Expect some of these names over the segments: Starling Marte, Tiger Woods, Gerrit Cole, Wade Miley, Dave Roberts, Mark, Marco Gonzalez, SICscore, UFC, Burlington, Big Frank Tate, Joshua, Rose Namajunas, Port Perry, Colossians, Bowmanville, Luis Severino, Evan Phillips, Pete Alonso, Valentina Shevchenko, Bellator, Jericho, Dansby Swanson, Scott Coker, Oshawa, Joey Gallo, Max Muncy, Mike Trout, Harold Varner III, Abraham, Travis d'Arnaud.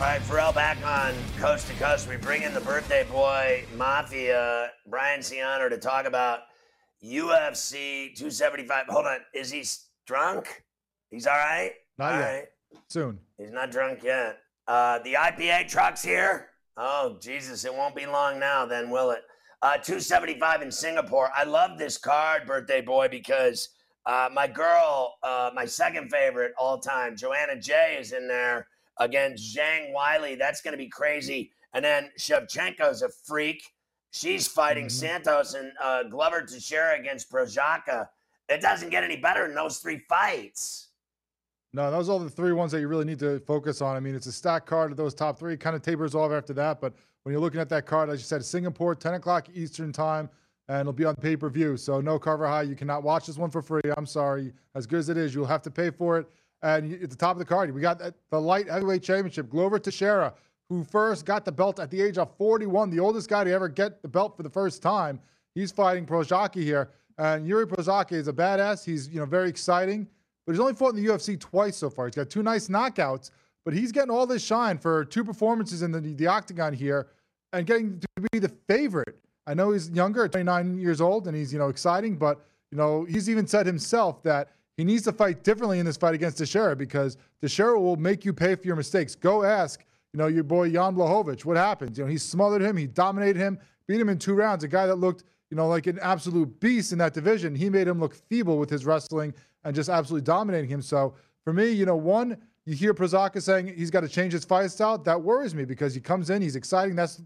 All right, Pharrell back on Coast to Coast. We bring in the birthday boy, Mafia, Brian Ciano, to talk about UFC 275. Hold on. Is he drunk? He's all right? Not all yet. Right. Soon. He's not drunk yet. The IPA truck's here. Oh, Jesus. It won't be long now then, will it? 275 in Singapore. I love this card, birthday boy, because my girl, my second favorite all time, Joanna Jędrzejczyk, is in there. Against Zhang Weili, that's going to be crazy. And then Shevchenko's a freak. She's fighting Santos and Glover Teixeira against Procházka. It doesn't get any better in those three fights. No, those are all the three ones that you really need to focus on. I mean, it's a stacked card of those top three. It kind of tapers off after that. But when you're looking at that card, as you said, Singapore, 10 o'clock Eastern time, and it'll be on pay-per-view. So no cover high. You cannot watch this one for free. I'm sorry. As good as it is, you'll have to pay for it. And at the top of the card, we got the light heavyweight championship, Glover Teixeira, who first got the belt at the age of 41, the oldest guy to ever get the belt for the first time. He's fighting Procházka here. And Jiří Procházka is a badass. He's, you know, very exciting. But he's only fought in the UFC twice so far. He's got two nice knockouts. But he's getting all this shine for two performances in the octagon here and getting to be the favorite. I know he's younger, 29 years old, and he's, you know, exciting. But, you know, he's even said himself that he needs to fight differently in this fight against Teixeira because Teixeira will make you pay for your mistakes. Go ask, you know, your boy Jan Błachowicz what happens. You know, he smothered him. He dominated him, beat him in two rounds. A guy that looked, you know, like an absolute beast in that division. He made him look feeble with his wrestling and just absolutely dominating him. So for me, you know, one, you hear Procházka saying he's got to change his fight style. That worries me because he comes in, he's exciting. That's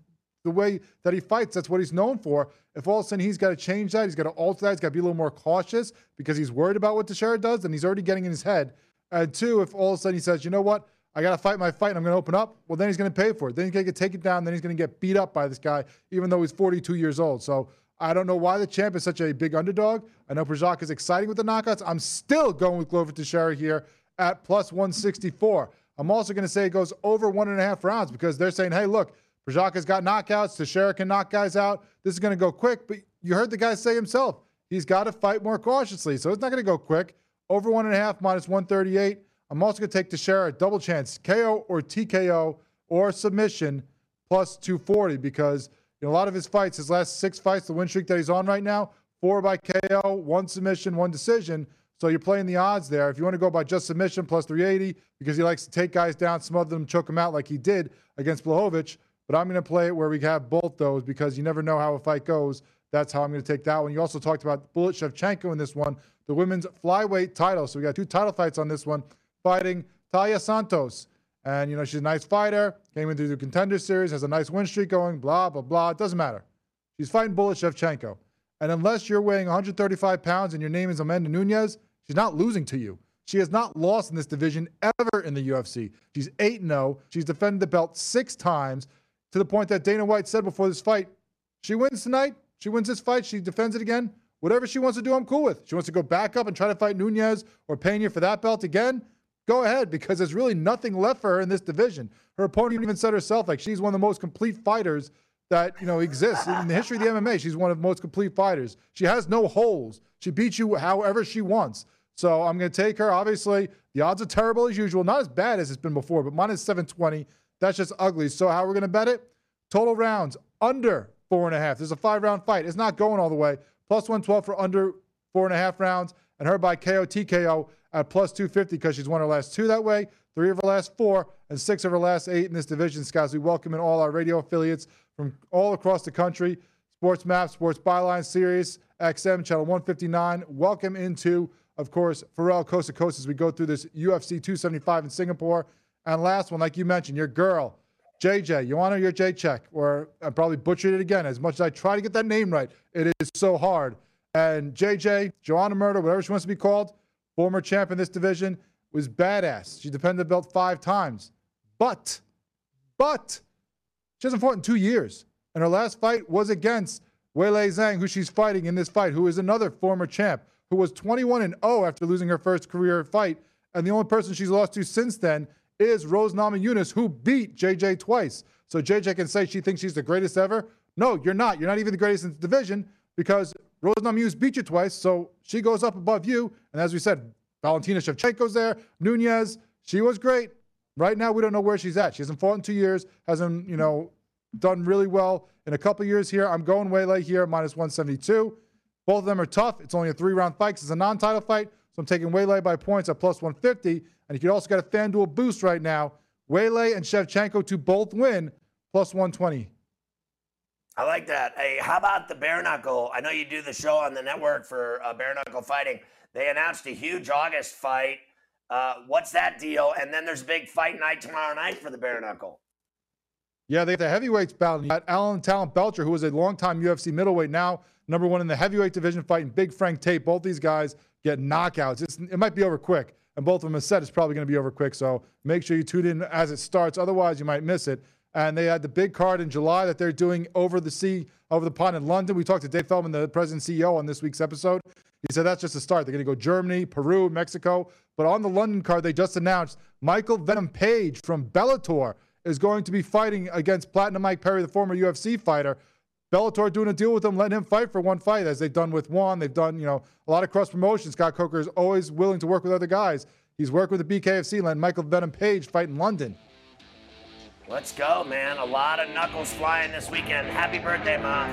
the way that he fights. That's what he's known for. If all of a sudden he's got to change that, he's got to alter that, he's got to be a little more cautious because he's worried about what Teixeira does, and he's already getting in his head. And two, if all of a sudden he says, you know what, I got to fight my fight and I'm going to open up, well, then he's going to pay for it. Then he's going to get taken down. Then he's going to get beat up by this guy, even though he's 42 years old. So I don't know why the champ is such a big underdog. I know Procházka is exciting with the knockouts. I'm still going with Glover Teixeira here at plus 164. I'm also going to say it goes over 1.5 rounds because they're saying, hey, look, Procházka's got knockouts. Teixeira can knock guys out. This is going to go quick, but you heard the guy say himself, he's got to fight more cautiously, so it's not going to go quick. Over 1.5 minus 138. I'm also going to take Teixeira, double chance, KO or TKO or submission, plus 240 because in a lot of his fights, his last 6 fights, the win streak that he's on right now, 4 by KO, 1 submission, 1 decision. So you're playing the odds there. If you want to go by just submission, plus 380 because he likes to take guys down, smother them, choke them out like he did against Błachowicz. But I'm going to play it where we have both those because you never know how a fight goes. That's how I'm going to take that one. You also talked about Bullet Shevchenko in this one, the women's flyweight title. So we got 2 title fights on this one, fighting Talia Santos. And, you know, she's a nice fighter, came in through the Contender Series, has a nice win streak going, blah, blah, blah. It doesn't matter. She's fighting Bullet Shevchenko. And unless you're weighing 135 pounds and your name is Amanda Nunes, she's not losing to you. She has not lost in this division ever in the UFC. She's 8-0. She's defended the belt 6 times. To the point that Dana White said before this fight, she wins tonight, she wins this fight, she defends it again. Whatever she wants to do, I'm cool with. She wants to go back up and try to fight Nunes or Pena for that belt again, go ahead, because there's really nothing left for her in this division. Her opponent even said herself, like, she's one of the most complete fighters that, you know, exists in the history of the MMA. She's one of the most complete fighters. She has no holes. She beats you however she wants. So I'm going to take her. Obviously, the odds are terrible as usual. Not as bad as it's been before, but minus 720. That's just ugly. So how we're going to bet it? Total rounds, under 4.5. There's a 5-round fight. It's not going all the way. Plus 112 for under 4.5 rounds. And her by KO, TKO at plus 250 because she's won her last 2 that way, 3 of her last 4, and 6 of her last 8 in this division. Guys, we welcome in all our radio affiliates from all across the country. Sports Map, Sports Byline, Sirius XM, Channel 159. Welcome into, of course, Pharrell Coast to Coast as we go through this UFC 275 in Singapore. And last one, like you mentioned, your girl, JJ, Joanna Jędrzejczyk, or I probably butchered it again. As much as I try to get that name right, it is so hard. And JJ, Joanna Murder, whatever she wants to be called, former champ in this division, was badass. She defended the belt 5 times. But, she hasn't fought in 2 years. And her last fight was against Weili Zhang, who she's fighting in this fight, who is another former champ, who was 21-0 after losing her first career fight. And the only person she's lost to since then is Rose Namajunas, who beat JJ twice. So JJ can say she thinks she's the greatest ever. No, you're not. You're not even the greatest in the division because Rose Namajunas beat you twice, so she goes up above you. And as we said, Valentina Shevchenko's there, Nunes, she was great. Right now, we don't know where she's at. She hasn't fought in 2 years, hasn't, done really well in a couple years here. I'm going Weili here, minus 172. Both of them are tough. It's only a 3-round fight because it's a non-title fight. So I'm taking Weili by points at plus 150. And you also got a FanDuel boost right now. Weili and Shevchenko to both win, plus 120. I like that. Hey, how about the bare knuckle? I know you do the show on the network for bare knuckle fighting. They announced a huge August fight. What's that deal? And then there's a big fight night tomorrow night for the bare knuckle. Yeah, they have the heavyweights battle. You got Alan Talent Belcher, who was a longtime UFC middleweight, now #1 in the heavyweight division, fighting Big Frank Tate. Both these guys get knockouts. It might be over quick, and both of them have said it's probably going to be over quick, so make sure you tune in as it starts. Otherwise, you might miss it. And they had the big card in July that they're doing over the pond in London. We talked to Dave Feldman, the president and CEO, on this week's episode. He said that's just a start. They're going to go Germany, Peru, Mexico. But on the London card, they just announced Michael Venom Page from Bellator is going to be fighting against Platinum Mike Perry, the former UFC fighter. Bellator doing a deal with him, letting him fight for one fight, as they've done with Juan. They've done, a lot of cross-promotions. Scott Coker is always willing to work with other guys. He's worked with the BKFC, letting Michael Venom Page fight in London. Let's go, man. A lot of knuckles flying this weekend. Happy birthday, Ma.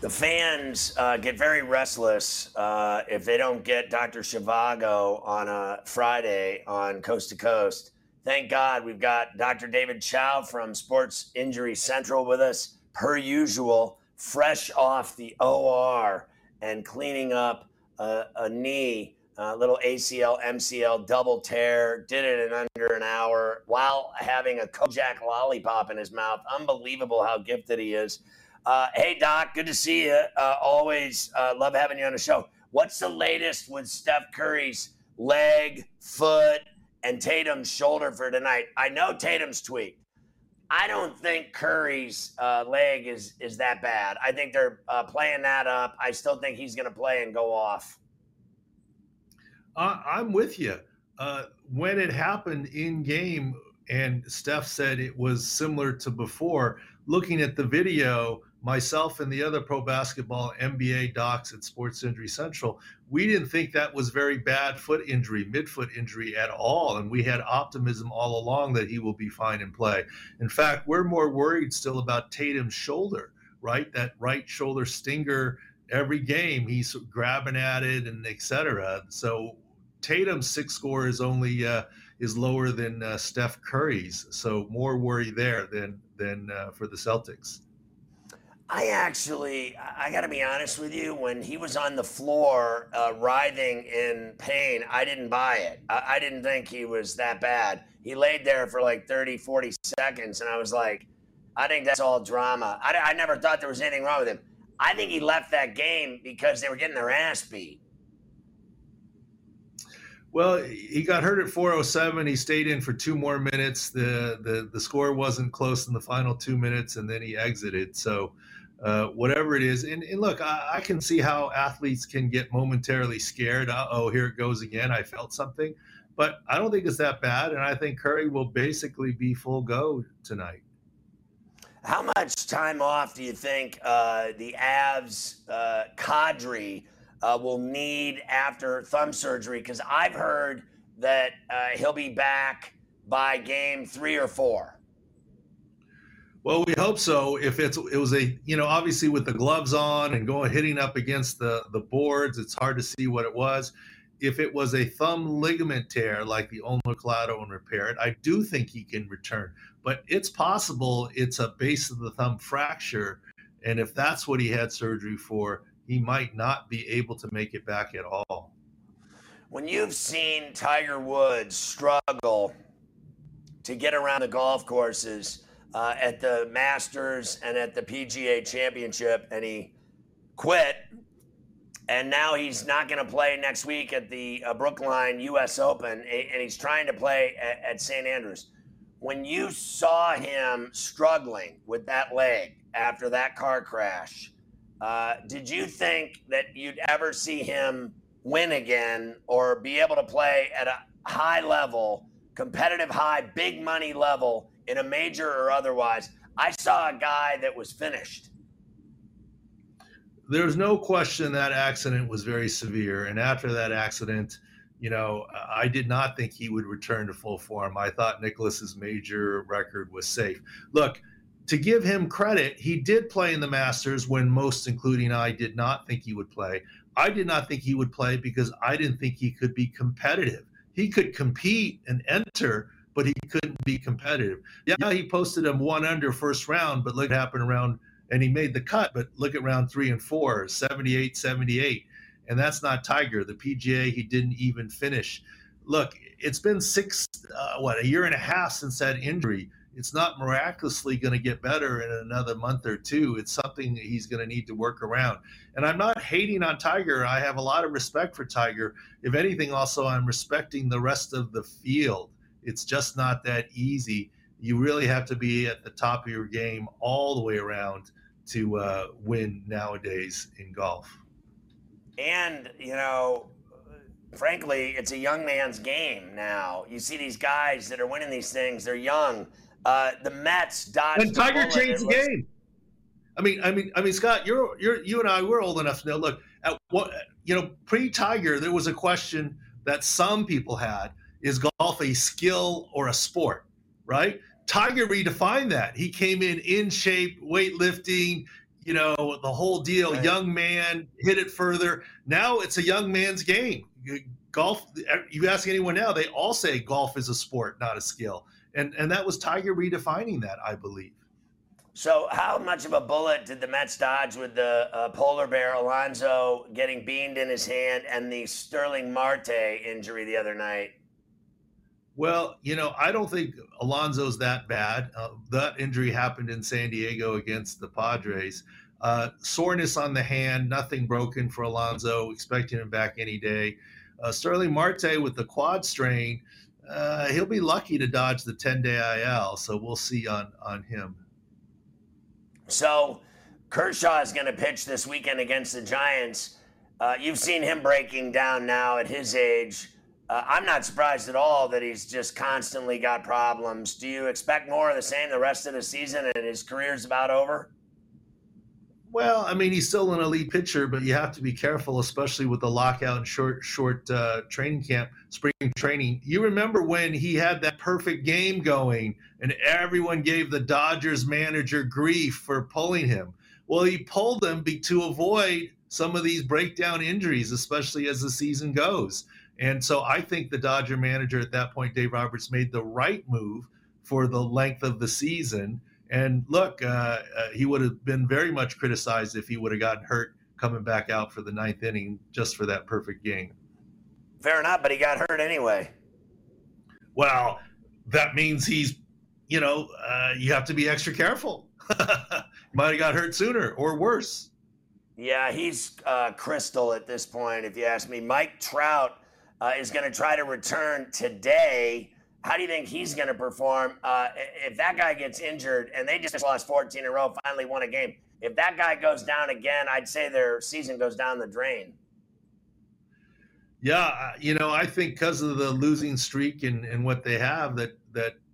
The fans get very restless if they don't get Dr. Zhivago on a Friday on Coast to Coast. Thank God we've got Dr. David Chao from Sports Injury Central with us, per usual, fresh off the OR and cleaning up a knee, little ACL, MCL, double tear, did it in under an hour while having a Kojak lollipop in his mouth. Unbelievable how gifted he is. Hey, Doc, good to see you. Always love having you on the show. What's the latest with Steph Curry's leg, foot, and Tatum's shoulder for tonight. I know Tatum's tweaked. I don't think Curry's leg is that bad. I think they're playing that up. I still think he's going to play and go off. I'm with you. When it happened in game, and Steph said it was similar to before, looking at the video, myself and the other pro basketball NBA docs at Sports Injury Central, we didn't think that was very bad foot injury, midfoot injury at all. And we had optimism all along that he will be fine and play. In fact, we're more worried still about Tatum's shoulder, right? That right shoulder stinger every game. He's grabbing at it and et cetera. So Tatum's six score is only is lower than Steph Curry's. So more worry there than for the Celtics. I got to be honest with you, when he was on the floor writhing in pain, I didn't buy it. I didn't think he was that bad. He laid there for like 30, 40 seconds, and I was like, I think that's all drama. I never thought there was anything wrong with him. I think he left that game because they were getting their ass beat. Well, he got hurt at 4:07. He stayed in for 2 more minutes. The score wasn't close in the final 2 minutes, and then he exited. So whatever it is, and look, I can see how athletes can get momentarily scared. Uh-oh, here it goes again. I felt something. But I don't think it's that bad, and I think Curry will basically be full go tonight. How much time off do you think the Avs cadre will need after thumb surgery? Because I've heard that he'll be back by game 3 or 4. Well, we hope so. If it was a, you know, obviously with the gloves on and going hitting up against the boards, it's hard to see what it was. If it was a thumb ligament tear like the omoplato and repair it, I do think he can return. But it's possible it's a base of the thumb fracture, and if that's what he had surgery for, he might not be able to make it back at all. When you've seen Tiger Woods struggle to get around the golf courses at the Masters and at the PGA Championship, and he quit, and now he's not going to play next week at the Brookline US Open, and he's trying to play at St. Andrews. When you saw him struggling with that leg after that car crash, did you think that you'd ever see him win again or be able to play at a high level, competitive high, big money level in a major or otherwise? I saw a guy that was finished. There's no question that accident was very severe. And after that accident, you know, I did not think he would return to full form. I thought Nicholas's major record was safe. Look, to give him credit, he did play in the Masters when most, including I, did not think he would play. I did not think he would play because I didn't think he could be competitive. He could compete and enter, but he couldn't be competitive. Yeah, he posted him 1 under first round, but look what happened around, and he made the cut, but look at round 3 and 4, 78, 78. And that's not Tiger. The PGA, he didn't even finish. Look, it's been a year and a half since that injury. It's not miraculously going to get better in another month or two. It's something that he's going to need to work around. And I'm not hating on Tiger. I have a lot of respect for Tiger. If anything, also, I'm respecting the rest of the field. It's just not that easy. You really have to be at the top of your game all the way around to win nowadays in golf. And, you know, frankly, it's a young man's game now. You see these guys that are winning these things. They're young. The Mets dodged. And Tiger changed the game. I mean, Scott, you and I, we're old enough to know. Look, at what, you know, pre-Tiger, there was a question that some people had: is golf a skill or a sport? Right? Tiger redefined that. He came in shape, weightlifting, you know, the whole deal. Right. Young man, hit it further. Now it's a young man's game. Golf. You ask anyone now, they all say golf is a sport, not a skill. And that was Tiger redefining that, I believe. So how much of a bullet did the Mets dodge with the polar bear Alonso getting beamed in his hand and the Starling Marte injury the other night? Well, you know, I don't think Alonso's that bad. That injury happened in San Diego against the Padres. Soreness on the hand, nothing broken for Alonso, expecting him back any day. Starling Marte with the quad strain, he'll be lucky to dodge the 10-day IL. So we'll see on him. So Kershaw is going to pitch this weekend against the Giants. You've seen him breaking down now at his age. I'm not surprised at all that he's just constantly got problems. Do you expect more of the same the rest of the season and his career's about over? Well, I mean, he's still an elite pitcher, but you have to be careful, especially with the lockout and short training camp, spring training. You remember when he had that perfect game going and everyone gave the Dodgers manager grief for pulling him. Well, he pulled them to avoid some of these breakdown injuries, especially as the season goes. And so I think the Dodger manager at that point, Dave Roberts, made the right move for the length of the season. And look, he would have been very much criticized if he would have gotten hurt coming back out for the ninth inning just for that perfect game. Fair enough, but he got hurt anyway. Well, that means he's, you have to be extra careful. Might have got hurt sooner or worse. Yeah, he's crystal at this point, if you ask me. Mike Trout is going to try to return today. How do you think he's going to perform if that guy gets injured and they just lost 14 in a row, finally won a game? If that guy goes down again, I'd say their season goes down the drain. Yeah, I think because of the losing streak and what they have, that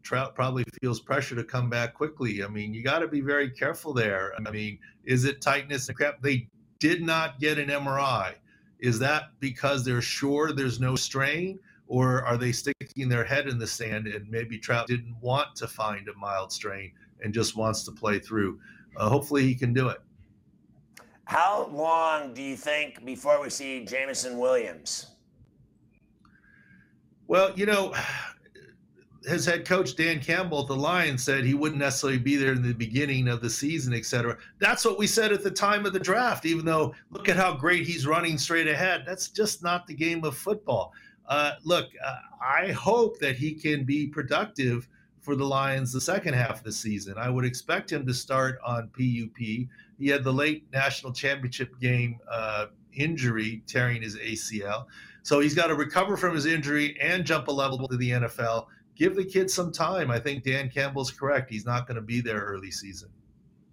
Trout probably feels pressure to come back quickly. I mean, you got to be very careful there. I mean, is it tightness and crap? They did not get an MRI. Is that because they're sure there's no strain? Or are they sticking their head in the sand and maybe Trout didn't want to find a mild strain and just wants to play through? Hopefully he can do it. How long do you think before we see Jameson Williams? Well, his head coach, Dan Campbell at the Lions, said he wouldn't necessarily be there in the beginning of the season, et cetera. That's what we said at the time of the draft, even though look at how great he's running straight ahead. That's just not the game of football. I hope that he can be productive for the Lions the second half of the season. I would expect him to start on PUP. He had the late national championship game injury, tearing his ACL. So he's got to recover from his injury and jump a level to the NFL. Give the kid some time. I think Dan Campbell's correct. He's not going to be there early season.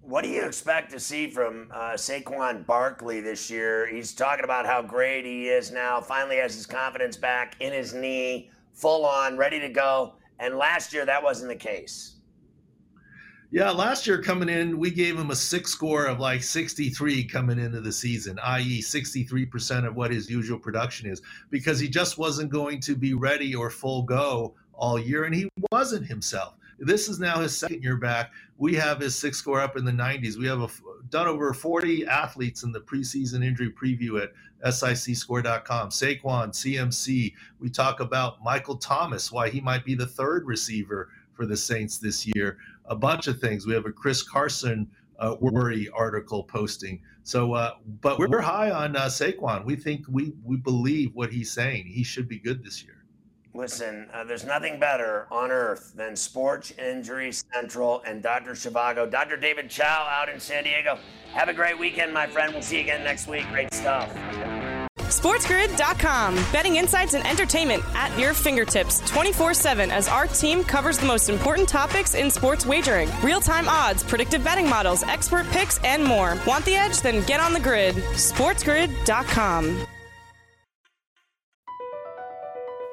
What do you expect to see from Saquon Barkley this year? He's talking about how great he is now, finally has his confidence back in his knee, full on, ready to go. And last year, that wasn't the case. Yeah, last year coming in, we gave him a six score of like 63 coming into the season, i.e. 63% of what his usual production is, because he just wasn't going to be ready or full go all year, and he wasn't himself. This is now his second year back. We have his sixth score up in the 90s. We have done over 40 athletes in the preseason injury preview at sicscore.com. Saquon, CMC. We talk about Michael Thomas, why he might be the third receiver for the Saints this year. A bunch of things. We have a Chris Carson worry article posting. So, but we're high on Saquon. We think we believe what he's saying. He should be good this year. Listen, there's nothing better on earth than Sports Injury Central and Dr. Shivago. Dr. David Chao out in San Diego. Have a great weekend, my friend. We'll see you again next week. Great stuff. SportsGrid.com. Betting insights and entertainment at your fingertips 24/7 as our team covers the most important topics in sports wagering. Real-time odds, predictive betting models, expert picks, and more. Want the edge? Then get on the grid. SportsGrid.com.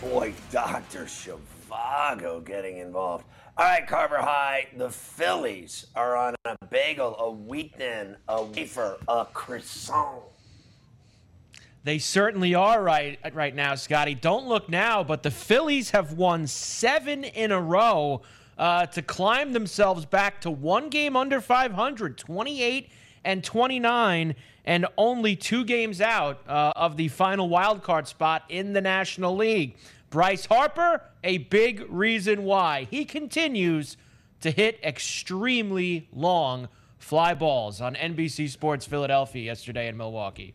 Boy, Dr. Zhivago getting involved. All right, Carver High, the Phillies are on a bagel, a wheaten, a wafer, a croissant. They certainly are right now, Scotty. Don't look now, but the Phillies have won 7 in a row to climb themselves back to one game under 500, 28 and 29, and only 2 games out of the final wild card spot in the National League. Bryce Harper, a big reason why. He continues to hit extremely long fly balls on NBC Sports Philadelphia yesterday in Milwaukee.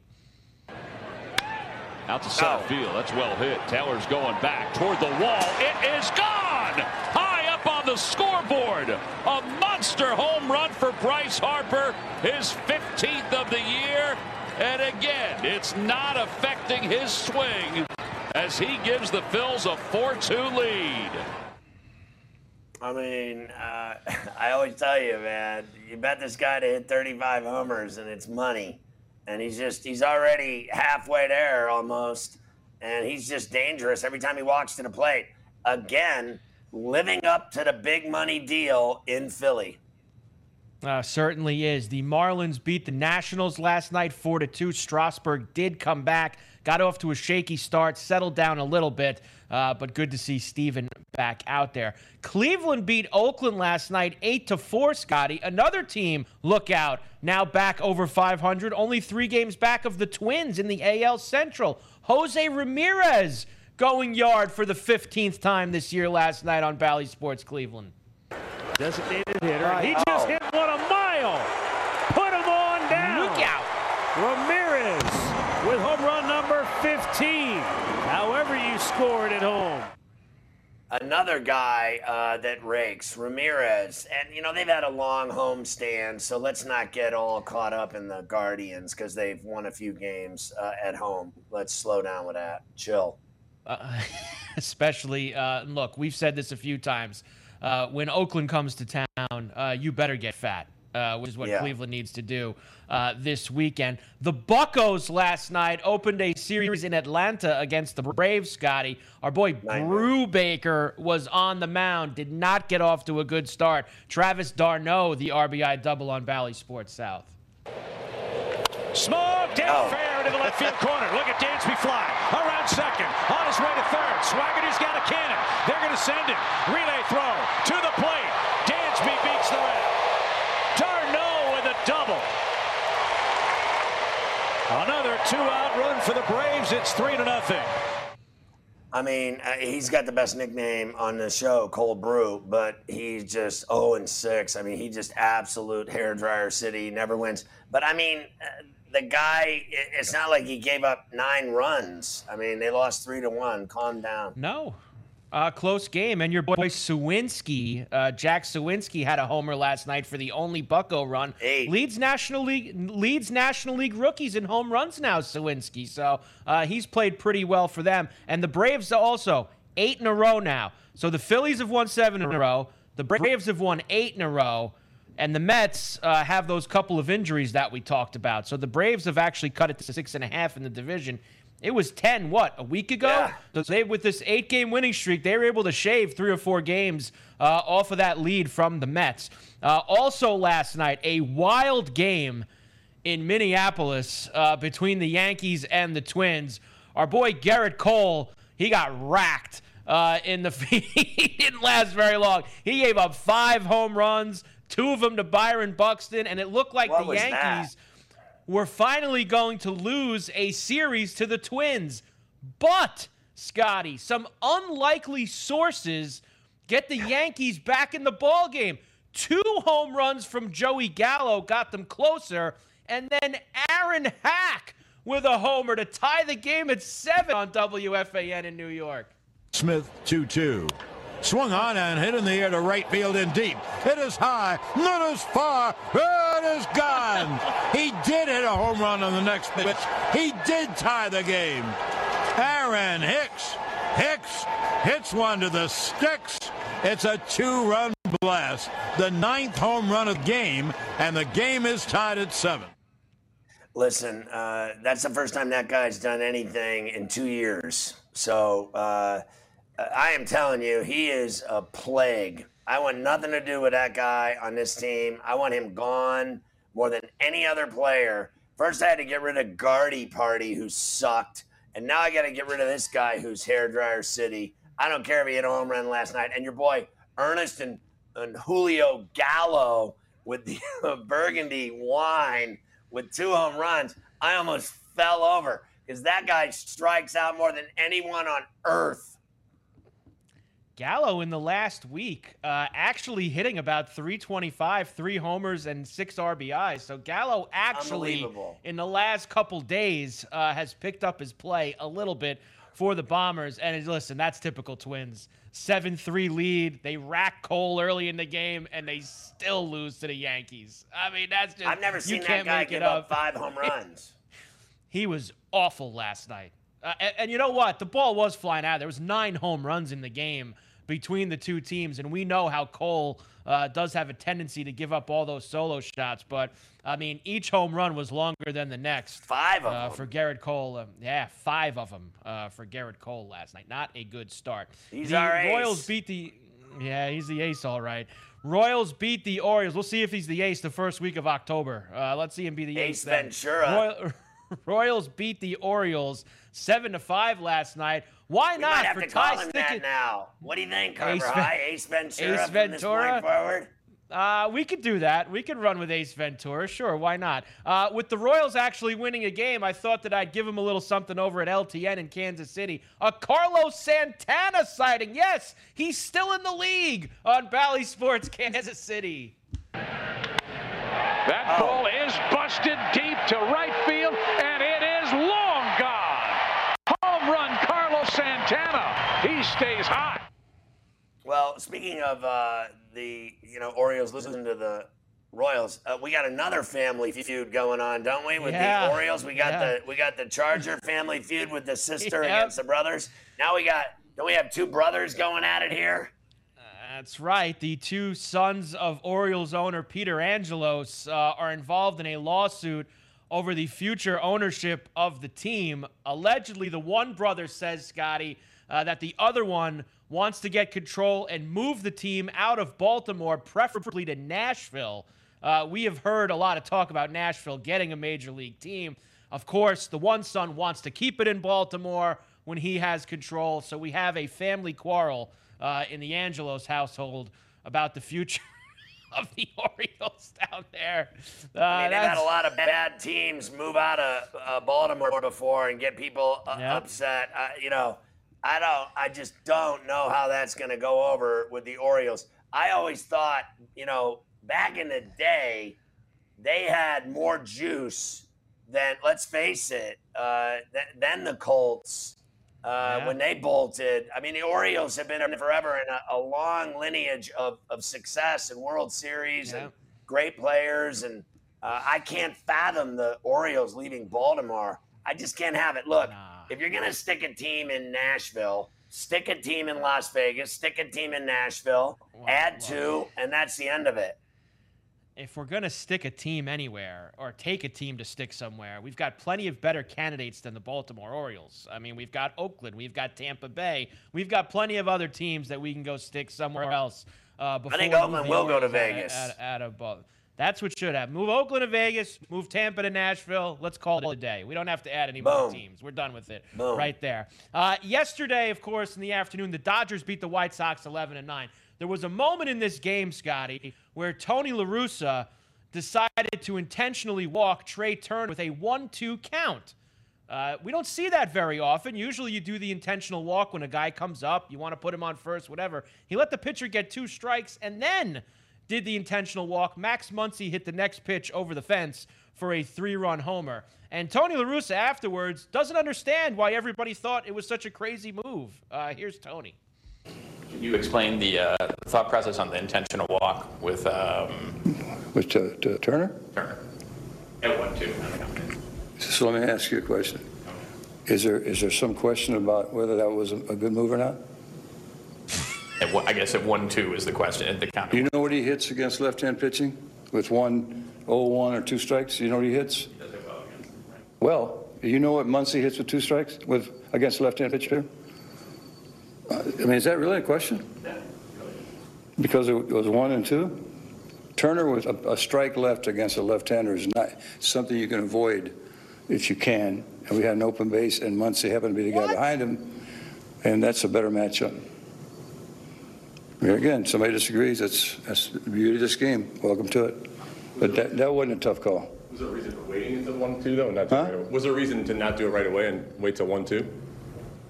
Out to center field. That's well hit. Taylor's going back toward the wall. It is gone! High up on the scoreboard. A monster home run for Bryce Harper, his 15th of the year. And again, it's not affecting his swing as he gives the Phils a 4-2 lead. I mean, I always tell you, man, you bet this guy to hit 35 homers and it's money. And he's already halfway there almost. And he's just dangerous every time he walks to the plate. Again, living up to the big money deal in Philly. Certainly is. The Marlins beat the Nationals last night 4-2. Strasburg did come back, got off to a shaky start, settled down a little bit, but good to see Steven back out there. Cleveland beat Oakland last night 8-4, Scotty. Another team, look out, now back over 500, only 3 games back of the Twins in the AL Central. Jose Ramirez going yard for the 15th time this year last night on Bally Sports Cleveland. Designated hitter. He just hit one a mile. Put him on down. Look out. Ramirez with home run number 15. However you scored at home. Another guy that rakes, Ramirez. And, you know, they've had a long home stand, so let's not get all caught up in the Guardians because they've won a few games at home. Let's slow down with that. Chill. Especially, look, we've said this a few times. When Oakland comes to town, you better get fat, which is what Cleveland needs to do this weekend. The Buccos last night opened a series in Atlanta against the Braves, Scotty. Our boy Brubaker was on the mound, did not get off to a good start. Travis d'Arnaud, the RBI double on Bally Sports South. Smog down fair into the left field corner. Look at Dansby fly. Around second. On his way to third. Swaggerty's got a cannon. They're going to send it. Relay throw to the plate. Dansby beats the red. D'Arnaud with a double. Another 2-out run for the Braves. It's 3-0. I mean, he's got the best nickname on the show, Cold Brew, but he's just 0-6. I mean, he just absolute hairdryer city, never wins. But, I mean, the guy, it's not like he gave up 9 runs. I mean, they lost 3-1. Calm down. No. Close game. And your boy Suwinski, Jack Suwinski, had a homer last night for the only Bucko run. Leads National League rookies in home runs now, Suwinski. So he's played pretty well for them. And the Braves are also 8 in a row now. So the Phillies have won 7 in a row. The Braves have won 8 in a row. And the Mets have those couple of injuries that we talked about. So the Braves have actually cut it to 6.5 in the division. It was 10, a week ago? Yeah. So they, with this 8-game winning streak, they were able to shave 3 or 4 games off of that lead from the Mets. Also last night, a wild game in Minneapolis between the Yankees and the Twins. Our boy Gerrit Cole, he got racked in the field. He didn't last very long. He gave up 5 home runs. 2 of them to Byron Buxton, and it looked like the Yankees were finally going to lose a series to the Twins. But Scotty. Some unlikely sources get the Yankees back in the ballgame. 2 home runs from Joey Gallo got them closer. And then Aaron Hack with a homer to tie the game at 7 on WFAN in New York. Smith 2-2. Swung on and hit in the air to right field and deep. It is high, not as far, it is gone. He did hit a home run on the next pitch. He did tie the game. Aaron Hicks. Hicks hits one to the sticks. It's a 2-run blast. The 9th home run of the game, and the game is tied at 7. Listen, that's the first time that guy's done anything in 2 years. So, I am telling you, he is a plague. I want nothing to do with that guy on this team. I want him gone more than any other player. First, I had to get rid of Guardy Party, who sucked. And now I got to get rid of this guy who's hairdryer city. I don't care if he hit a home run last night. And your boy, Ernest and Julio Gallo with the burgundy wine with 2 home runs. I almost fell over because that guy strikes out more than anyone on earth. Gallo in the last week actually hitting about 325, 3 homers and 6 RBIs. So Gallo actually in the last couple days has picked up his play a little bit for the Bombers. And listen, that's typical Twins. 7-3 lead. They rack Cole early in the game, and they still lose to the Yankees. I mean, that's just... I've never seen that guy give up 5 home runs. He was awful last night. And you know what? The ball was flying out. There was 9 home runs in the game between the 2 teams, and we know how Cole does have a tendency to give up all those solo shots. But, I mean, each home run was longer than the next. 5 of them. For Gerrit Cole. 5 of them for Gerrit Cole last night. Not a good start. He's our ace. Royals beat the... Yeah, he's the ace, all right. Royals beat the Orioles. We'll see if he's the ace the first week of October. Let's see him be the ace then. Ventura. Royals beat the Orioles 7-5 last night. Why we not might have for to Ty call him that now? What do you think, Carver High? Ace Ventura. Ace Ventura. From this point forward? We could do that. We could run with Ace Ventura. Sure, why not? With the Royals actually winning a game, I thought that I'd give him a little something over at LTN in Kansas City. A Carlos Santana sighting. Yes, he's still in the league on Bally Sports Kansas City. That ball is busted deep to right field, and it is long gone. Home run, Carlos Santana. He stays hot. Well, speaking of the Orioles losing to the Royals, we got another family feud going on, don't we? With the Orioles, we got the Charger family feud with the sister against the brothers. Now don't we have 2 brothers going at it here? That's right. The 2 sons of Orioles owner Peter Angelos are involved in a lawsuit over the future ownership of the team. Allegedly, the one brother says, Scotty, that the other one wants to get control and move the team out of Baltimore, preferably to Nashville. We have heard a lot of talk about Nashville getting a major league team. Of course, the one son wants to keep it in Baltimore when he has control. So we have a family quarrel in the Angelos household about the future of the Orioles down there. They've had a lot of bad teams move out of Baltimore before and get people upset. I just don't know how that's going to go over with the Orioles. I always thought, back in the day, they had more juice than, let's face it, than the Colts. When they bolted, the Orioles have been forever in a long lineage of success and World Series and great players. And I can't fathom the Orioles leaving Baltimore. I just can't have it. Look, if you're going to stick a team in Nashville, stick a team in Las Vegas, stick a team in Nashville, add 2, and that's the end of it. If we're going to stick a team anywhere or take a team to stick somewhere, we've got plenty of better candidates than the Baltimore Orioles. We've got Oakland. We've got Tampa Bay. We've got plenty of other teams that we can go stick somewhere else. I think Oakland will go to Vegas. That's what should happen. Move Oakland to Vegas. Move Tampa to Nashville. Let's call it a day. We don't have to add any more teams. We're done with it right there. Yesterday, of course, in the afternoon, the Dodgers beat the White Sox 11-9. There was a moment in this game, Scotty, where Tony La Russa decided to intentionally walk Trea Turner with a 1-2 count. We don't see that very often. Usually you do the intentional walk when a guy comes up. You want to put him on first, whatever. He let the pitcher get two strikes and then did the intentional walk. Max Muncy hit the next pitch over the fence for a three-run homer. And Tony La Russa afterwards doesn't understand why everybody thought it was such a crazy move. Here's Tony. Can you explain the thought process on the intentional walk with... Which, to Turner? Turner. At 1-2. So let me ask you a question. Is there some question about whether that was a good move or not? I guess at 1-2 is the question. At the count. Do you know what he hits against left-hand pitching with 1-0-1 or two strikes? You know what he hits? He does it well against him, right? Well, you know what Muncy hits with two strikes with against left-hand pitcher? I mean, is that really a question? Yeah, really. Because it was 1-2? Turner with a strike left against a left-hander is not something you can avoid if you can. And we had an open base, and Muncy happened to be the guy behind him, and that's a better matchup. Here again, somebody disagrees. That's the beauty of this game. Welcome to it. But that wasn't a tough call. Was there a reason for waiting until 1-2, though? Not right away? Was there a reason to not do it right away and wait till 1-2?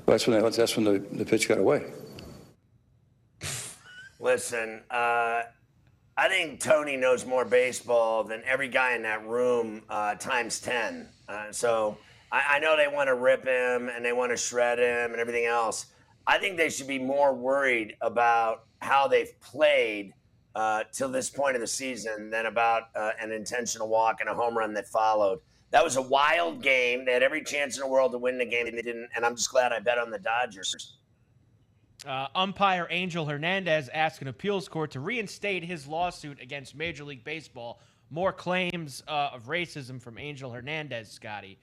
Well, that's when the pitch got away. Listen, I think Tony knows more baseball than every guy in that room times 10. So I know they want to rip him and they want to shred him and everything else. I think they should be more worried about how they've played till this point of the season than about an intentional walk and a home run that followed. That was a wild game. They had every chance in the world to win the game, and they didn't. And I'm just glad I bet on the Dodgers. Umpire Angel Hernandez asked an appeals court to reinstate his lawsuit against Major League Baseball. More claims of racism from Angel Hernandez, Scotty,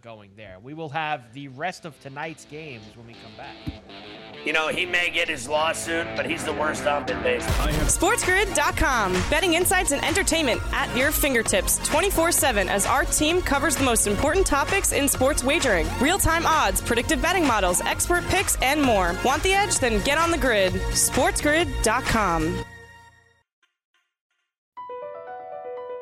going there. We will have the rest of tonight's games when we come back. You know, he may get his lawsuit, but he's the worst ump in baseball. SportsGrid.com. Betting insights and entertainment at your fingertips 24/7 as our team covers the most important topics in sports wagering. Real-time odds, predictive betting models, expert picks, and more. Want the edge? Then get on the grid. SportsGrid.com.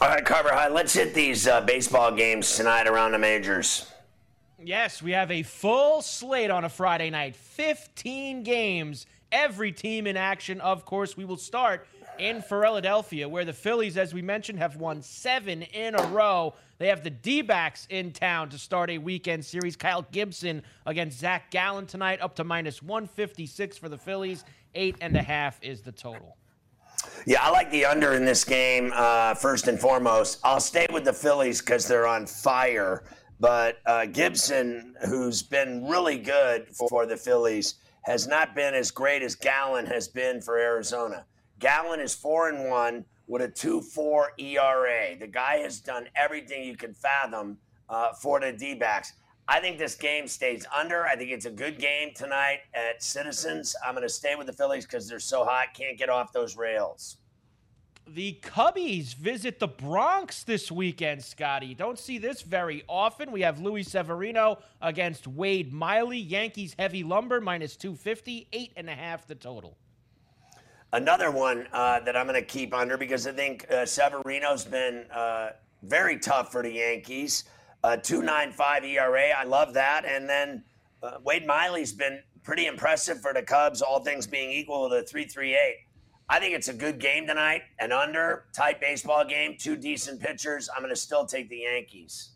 All right, Carver High, let's hit these baseball games tonight around the majors. Yes, we have a full slate on a Friday night. 15 games, every team in action. Of course, we will start in Philadelphia, where the Phillies, as we mentioned, have won 7 in a row. They have the D-backs in town to start a weekend series. Kyle Gibson against Zach Gallen tonight, up to -156 for the Phillies. 8.5 is the total. Yeah, I like the under in this game, first and foremost. I'll stay with the Phillies because they're on fire. But Gibson, who's been really good for the Phillies, has not been as great as Gallen has been for Arizona. Gallen is 4-1 with a 2.4 ERA. The guy has done everything you can fathom for the D-backs. I think this game stays under. I think it's a good game tonight at Citizens. I'm going to stay with the Phillies because they're so hot. Can't get off those rails. The Cubbies visit the Bronx this weekend, Scotty. Don't see this very often. We have Luis Severino against Wade Miley. Yankees heavy lumber, minus 250, 8.5 the total. Another one that I'm going to keep under because I think Severino's been very tough for the Yankees. 2.95 ERA, I love that. And then Wade Miley's been pretty impressive for the Cubs, all things being equal, with a 3.38. I think it's a good game tonight, an under, tight baseball game, two decent pitchers. I'm going to still take the Yankees.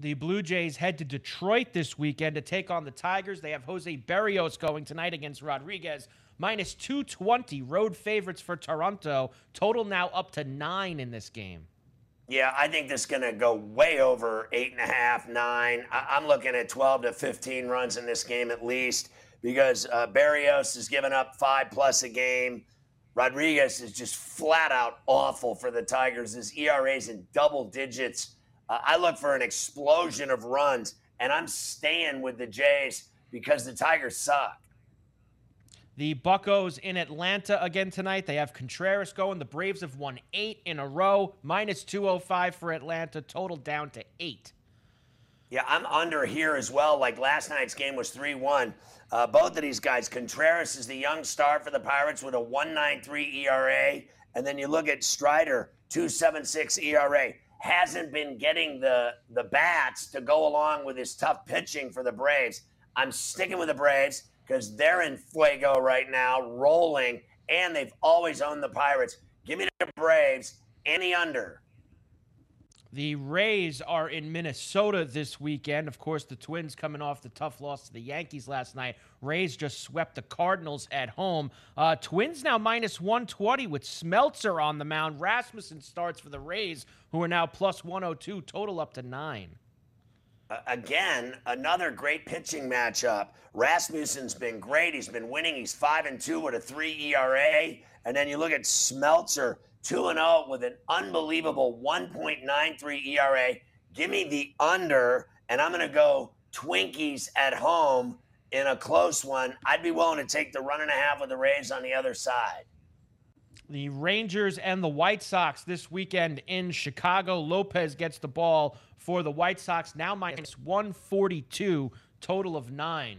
The Blue Jays head to Detroit this weekend to take on the Tigers. They have Jose Berrios going tonight against Rodriguez. Minus 220, road favorites for Toronto. Total now up to 9 in this game. Yeah, I think this is going to go way over 8.5, 9. I'm looking at 12 to 15 runs in this game at least because Berrios has given up 5+ a game. Rodriguez is just flat out awful for the Tigers. His ERA's in double digits. I look for an explosion of runs, and I'm staying with the Jays because the Tigers suck. The Buccos in Atlanta again tonight. They have Contreras going. The Braves have won 8 in a row. Minus 205 for Atlanta. Total down to 8. Yeah, I'm under here as well. Like last night's game was 3-1. Both of these guys, Contreras is the young star for the Pirates with a 1.93 ERA. And then you look at Strider, 2.76 ERA. Hasn't been getting the bats to go along with his tough pitching for the Braves. I'm sticking with the Braves because they're in fuego right now, rolling, and they've always owned the Pirates. Give me the Braves, any under. The Rays are in Minnesota this weekend. Of course, the Twins coming off the tough loss to the Yankees last night. Rays just swept the Cardinals at home. Twins now minus 120 with Smeltzer on the mound. Rasmussen starts for the Rays, who are now plus 102, total up to 9. Again, another great pitching matchup. Rasmussen's been great. He's been winning. He's 5-2 with a 3 ERA. And then you look at Smeltzer, 2-0 with an unbelievable 1.93 ERA. Give me the under, and I'm going to go Twinkies at home in a close one. I'd be willing to take the 1.5 with the Rays on the other side. The Rangers and the White Sox this weekend in Chicago. Lopez gets the ball for the White Sox, now minus 142, total of 9.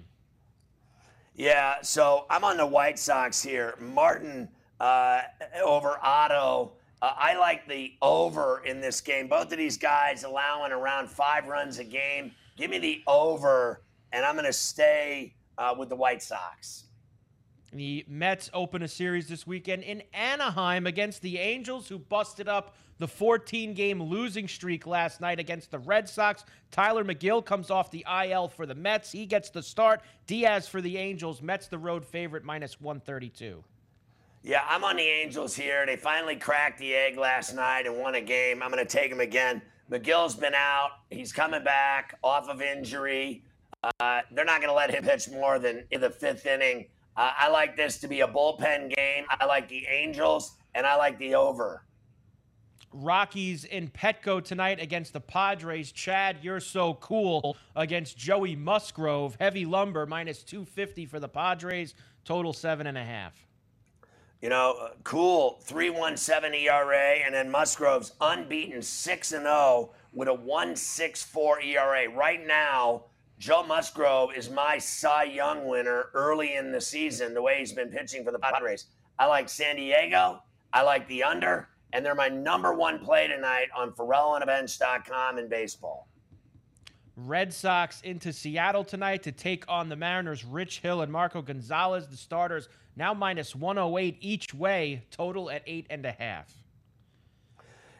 Yeah, so I'm on the White Sox here. Martin over Otto. I like the over in this game. Both of these guys allowing around 5 runs a game. Give me the over, and I'm going to stay with the White Sox. The Mets open a series this weekend in Anaheim against the Angels, who busted up the 14-game losing streak last night against the Red Sox. Tyler McGill comes off the IL for the Mets. He gets the start. Diaz for the Angels. Mets the road favorite, minus 132. Yeah, I'm on the Angels here. They finally cracked the egg last night and won a game. I'm going to take them again. McGill's been out. He's coming back off of injury. They're not going to let him pitch more than in the 5th inning. I like this to be a bullpen game. I like the Angels, and I like the over. Rockies in Petco tonight against the Padres. Chad, you're so cool against Joey Musgrove. Heavy lumber, minus 250 for the Padres. Total 7.5. You know, cool 3.17 ERA, and then Musgrove's unbeaten 6-0 with a 1.64 ERA. Right now, Joe Musgrove is my Cy Young winner early in the season, the way he's been pitching for the Padres. I like San Diego. I like the under, and they're my #1 play tonight on PharrellOnABench.com in baseball. Red Sox into Seattle tonight to take on the Mariners. Rich Hill and Marco Gonzalez, the starters, now minus 108 each way, total at 8.5.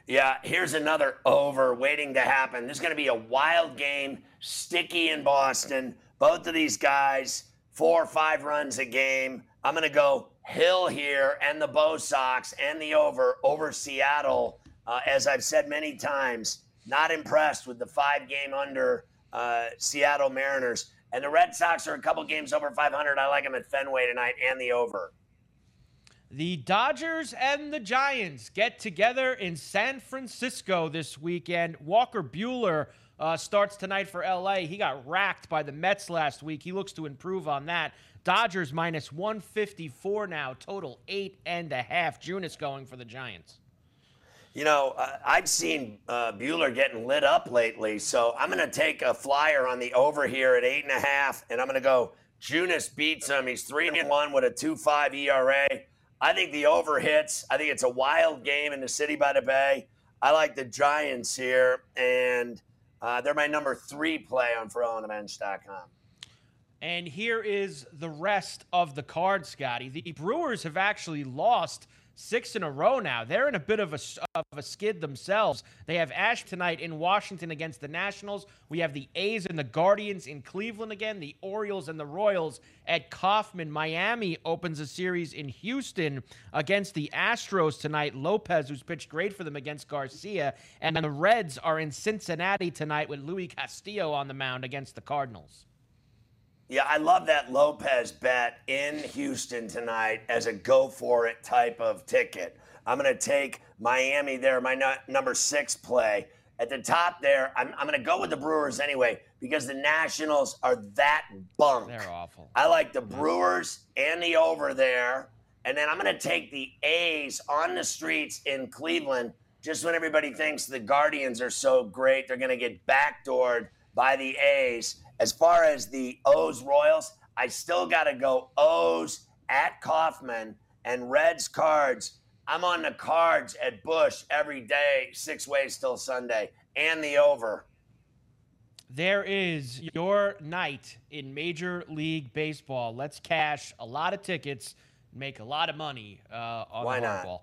Yeah, here's another over waiting to happen. This is going to be a wild game, sticky in Boston. Both of these guys, 4 or 5 runs a game. I'm going to go Hill here and the Bo Sox and the over Seattle. As I've said many times, not impressed with the 5-game under Seattle Mariners. And the Red Sox are a couple games over 500. I like them at Fenway tonight and the over. The Dodgers and the Giants get together in San Francisco this weekend. Walker Buehler starts tonight for LA. He got racked by the Mets last week. He looks to improve on that. Dodgers minus 154 now, total 8.5. Junis going for the Giants. You know, I've seen Bueller getting lit up lately, so I'm going to take a flyer on the over here at 8.5, and I'm going to go Junis beats him. He's 3-1 with a 2.5 ERA. I think the over hits. I think it's a wild game in the city by the bay. I like the Giants here, and they're my number 3 play on ForOnTheBench.com. And here is the rest of the card, Scotty. The Brewers have actually lost 6 in a row now. They're in a bit of a skid themselves. They have Ash tonight in Washington against the Nationals. We have the A's and the Guardians in Cleveland again. The Orioles and the Royals at Kauffman. Miami opens a series in Houston against the Astros tonight. Lopez, who's pitched great for them against Garcia. And the Reds are in Cincinnati tonight with Luis Castillo on the mound against the Cardinals. Yeah, I love that Lopez bet in Houston tonight as a go-for-it type of ticket. I'm going to take Miami there, my number 6 play. At the top there, I'm going to go with the Brewers anyway because the Nationals are that bunk. They're awful. I like the Brewers and the over there. And then I'm going to take the A's on the streets in Cleveland just when everybody thinks the Guardians are so great. They're going to get backdoored by the A's. As far as the O's Royals, I still got to go O's at Kauffman and Reds Cards. I'm on the Cards at Busch every day, 6 ways till Sunday, and the over. There is your night in Major League Baseball. Let's cash a lot of tickets, make a lot of money on the hardball.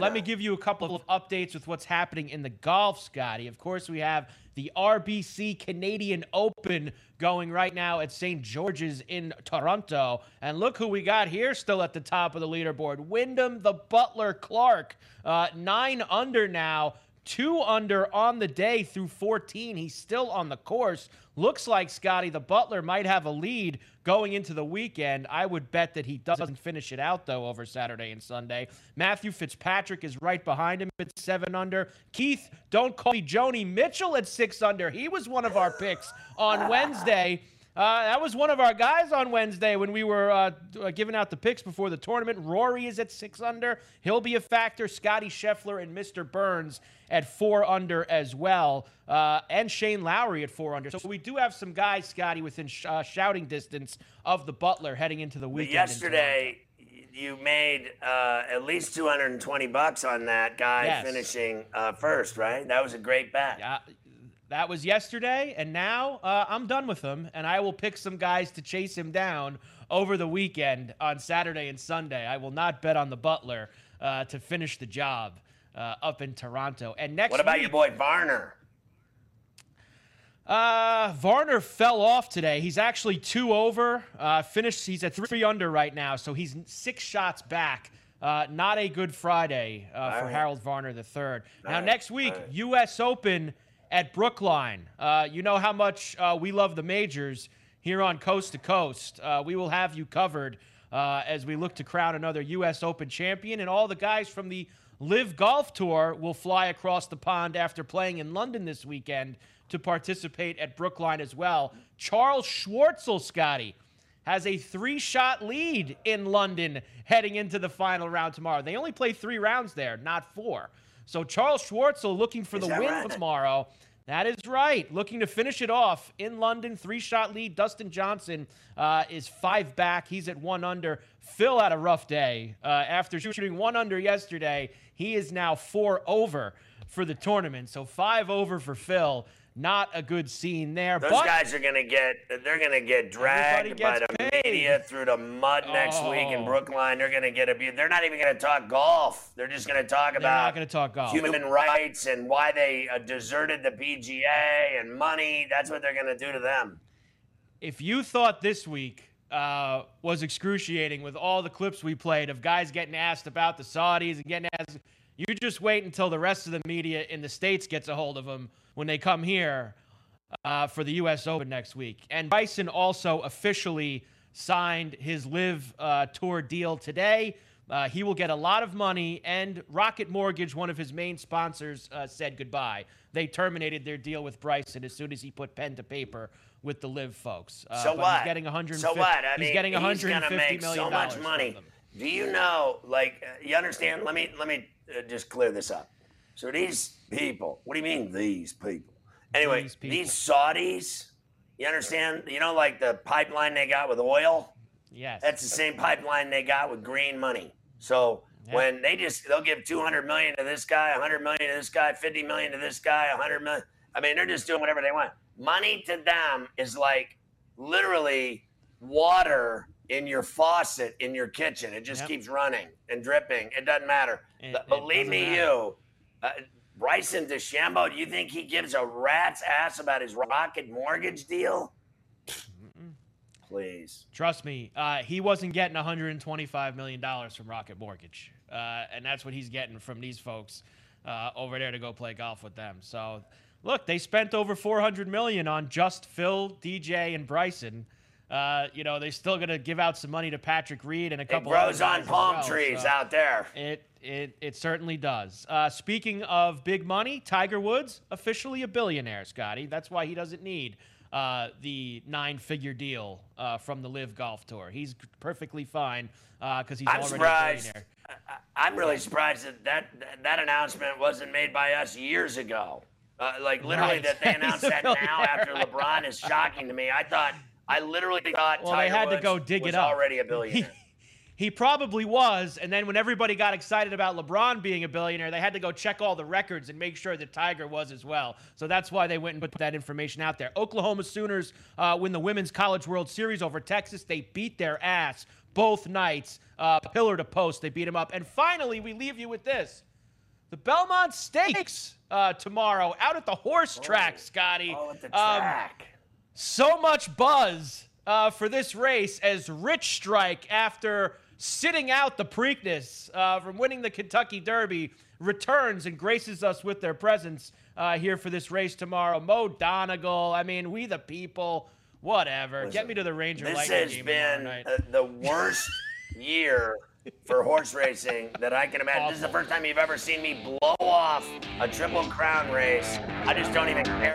Let me give you a couple of updates with what's happening in the golf, Scotty. Of course, we have the RBC Canadian Open going right now at St. George's in Toronto. And look who we got here still at the top of the leaderboard. Wyndham the Butler Clark, 9 under now, 2 under on the day through 14. He's still on the course. Looks like, Scotty, the Butler might have a lead going into the weekend. I would bet that he doesn't finish it out, though, over Saturday and Sunday. Matthew Fitzpatrick is right behind him at 7 under. Keith, don't call me Joni Mitchell at 6 under. He was one of our picks on Wednesday. That was one of our guys on Wednesday when we were giving out the picks before the tournament. Rory is at 6 under. He'll be a factor. Scotty Scheffler and Mr. Burns at 4 under as well. And Shane Lowry at 4 under. So we do have some guys, Scotty, within shouting distance of the Butler heading into the weekend. But yesterday, you made at least $220 on that guy finishing first, right? That was a great bet. Yeah. That was yesterday, and now I'm done with him, and I will pick some guys to chase him down over the weekend on Saturday and Sunday. I will not bet on the Butler to finish the job up in Toronto. And next, what about your boy Varner? Varner fell off today. He's actually 2 over. Finished. He's at 3 under right now, so he's 6 shots back. Not a good Friday for Harold Varner III. Now next week, U.S. Open at Brookline. You know how much we love the majors here on Coast to Coast. We will have you covered as we look to crown another U.S. Open champion, and all the guys from the LIV Golf Tour will fly across the pond after playing in London this weekend to participate at Brookline as well. Charles Schwartzel, Scotty, has a 3-shot lead in London heading into the final round tomorrow. They only play 3 rounds there, not 4. So Charles Schwartzel looking for the win tomorrow. That is right. Looking to finish it off in London. 3-shot lead. Dustin Johnson is 5 back. He's at 1 under. Phil had a rough day. After shooting 1 under yesterday, he is now 4 over for the tournament. So 5 over for Phil. Not a good scene there. Those guys are gonna get dragged by the media through the mud next week in Brookline. They're gonna get abused. They're not even gonna talk golf. They're just gonna talk about human rights and why they deserted the PGA and money. That's what they're gonna do to them. If you thought this week was excruciating with all the clips we played of guys getting asked about the Saudis and getting asked, you just wait until the rest of the media in the States gets a hold of them when they come here for the U.S. Open next week. And Bryson also officially signed his LIV Tour deal today He will get a lot of money, and Rocket Mortgage, one of his main sponsors, said goodbye. They terminated their deal with Bryson as soon as he put pen to paper with the LIV folks. So what? He's getting $150 million. So what? I mean, he's going to make so much money. Do you know, like, you understand? Let me just clear this up. So these people, what do you mean these people? Anyway, these Saudis, you understand? You know, like the pipeline they got with oil? Yes. That's the same pipeline they got with green money. So yeah, when they'll give $200 million to this guy, $100 million to this guy, $50 million to this guy, $100 million. I mean, they're just doing whatever they want. Money to them is like literally water in your faucet in your kitchen. It just keeps running and dripping. It doesn't matter. Believe me, Bryson DeChambeau, do you think he gives a rat's ass about his Rocket Mortgage deal? Please. Trust me, he wasn't getting $125 million from Rocket Mortgage. And that's what he's getting from these folks over there to go play golf with them. So, look, they spent over $400 million on just Phil, DJ, and Bryson. You know, they're still going to give out some money to Patrick Reed and a couple of guys. It grows on palm trees out there. It certainly does. Speaking of big money, Tiger Woods, officially a billionaire, Scotty. That's why he doesn't need the nine-figure deal from the LIV Golf Tour. He's perfectly fine because he's already a billionaire. I'm really surprised that announcement wasn't made by us years ago. Like, literally, that they announced that now after LeBron is shocking to me. I literally thought Tiger Woods had to go dig it up. Already a billionaire. He probably was, and then when everybody got excited about LeBron being a billionaire, they had to go check all the records and make sure that Tiger was as well. So that's why they went and put that information out there. Oklahoma Sooners win the Women's College World Series over Texas. They beat their ass both nights, pillar to post. They beat them up. And finally, we leave you with this. The Belmont Stakes tomorrow out at the horse track, Scotty. Oh, at the track. So much buzz for this race as Rich Strike, after sitting out the Preakness from winning the Kentucky Derby, returns and graces us with their presence here for this race tomorrow. Mo Donegal, I mean, we the people, whatever. Listen, get me to the Ranger Lightning game tomorrow night. This has been the worst year for horse racing that I can imagine. Awful. This is the first time you've ever seen me blow off a Triple Crown race. I just don't even care.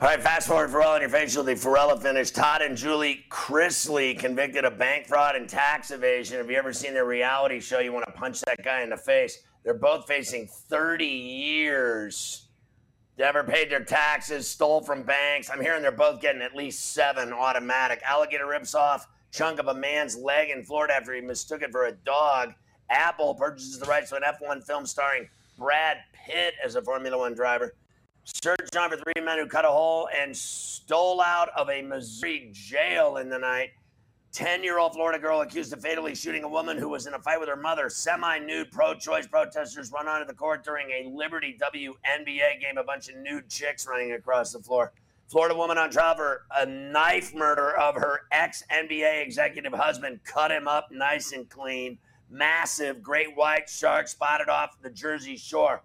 All right, fast forward for all in your facial, the Ferrella finish. Todd and Julie Chrisley convicted of bank fraud and tax evasion. Have you ever seen their reality show? You want to punch that guy in the face. They're both facing 30 years. Never paid their taxes, stole from banks. I'm hearing they're both getting at least 7 automatic. Alligator rips off chunk of a man's leg in Florida after he mistook it for a dog. Apple purchases the rights to an F1 film starring Brad Pitt as a Formula One driver. Search on for three men who cut a hole and stole out of a Missouri jail in the night. 10-year-old Florida girl accused of fatally shooting a woman who was in a fight with her mother. Semi-nude pro-choice protesters run onto the court during a Liberty WNBA game. A bunch of nude chicks running across the floor. Florida woman on trial for a knife murder of her ex-NBA executive husband. Cut him up nice and clean. Massive great white shark spotted off the Jersey Shore.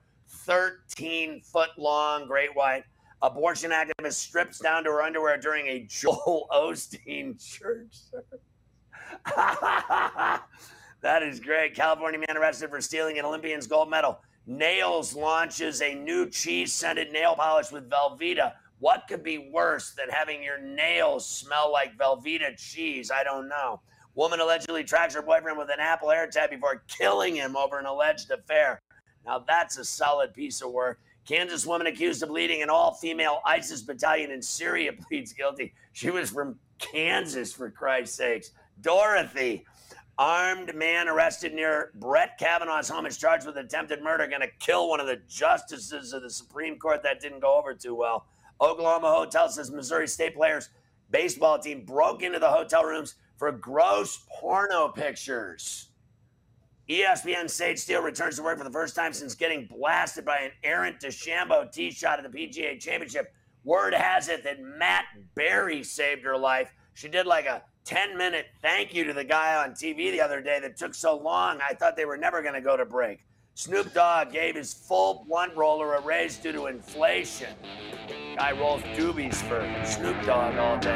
13-foot-long great white. Abortion activist strips down to her underwear during a Joel Osteen church service. That is great. California man arrested for stealing an Olympians gold medal. Nails launches a new cheese-scented nail polish with Velveeta. What could be worse than having your nails smell like Velveeta cheese? I don't know. Woman allegedly tracks her boyfriend with an Apple AirTag before killing him over an alleged affair. Now that's a solid piece of work. Kansas woman accused of leading an all-female ISIS battalion in Syria pleads guilty. She was from Kansas, for Christ's sakes. Dorothy, armed man arrested near Brett Kavanaugh's home is charged with attempted murder. Going to kill one of the justices of the Supreme Court. That didn't go over too well. Oklahoma hotel says Missouri State players' baseball team broke into the hotel rooms for gross porno pictures. ESPN Sage Steele returns to work for the first time since getting blasted by an errant DeChambeau tee shot at the PGA Championship. Word has it that Matt Berry saved her life. She did like a 10-minute thank you to the guy on TV the other day that took so long, I thought they were never going to go to break. Snoop Dogg gave his full blunt roller a raise due to inflation. Guy rolls doobies for Snoop Dogg all day.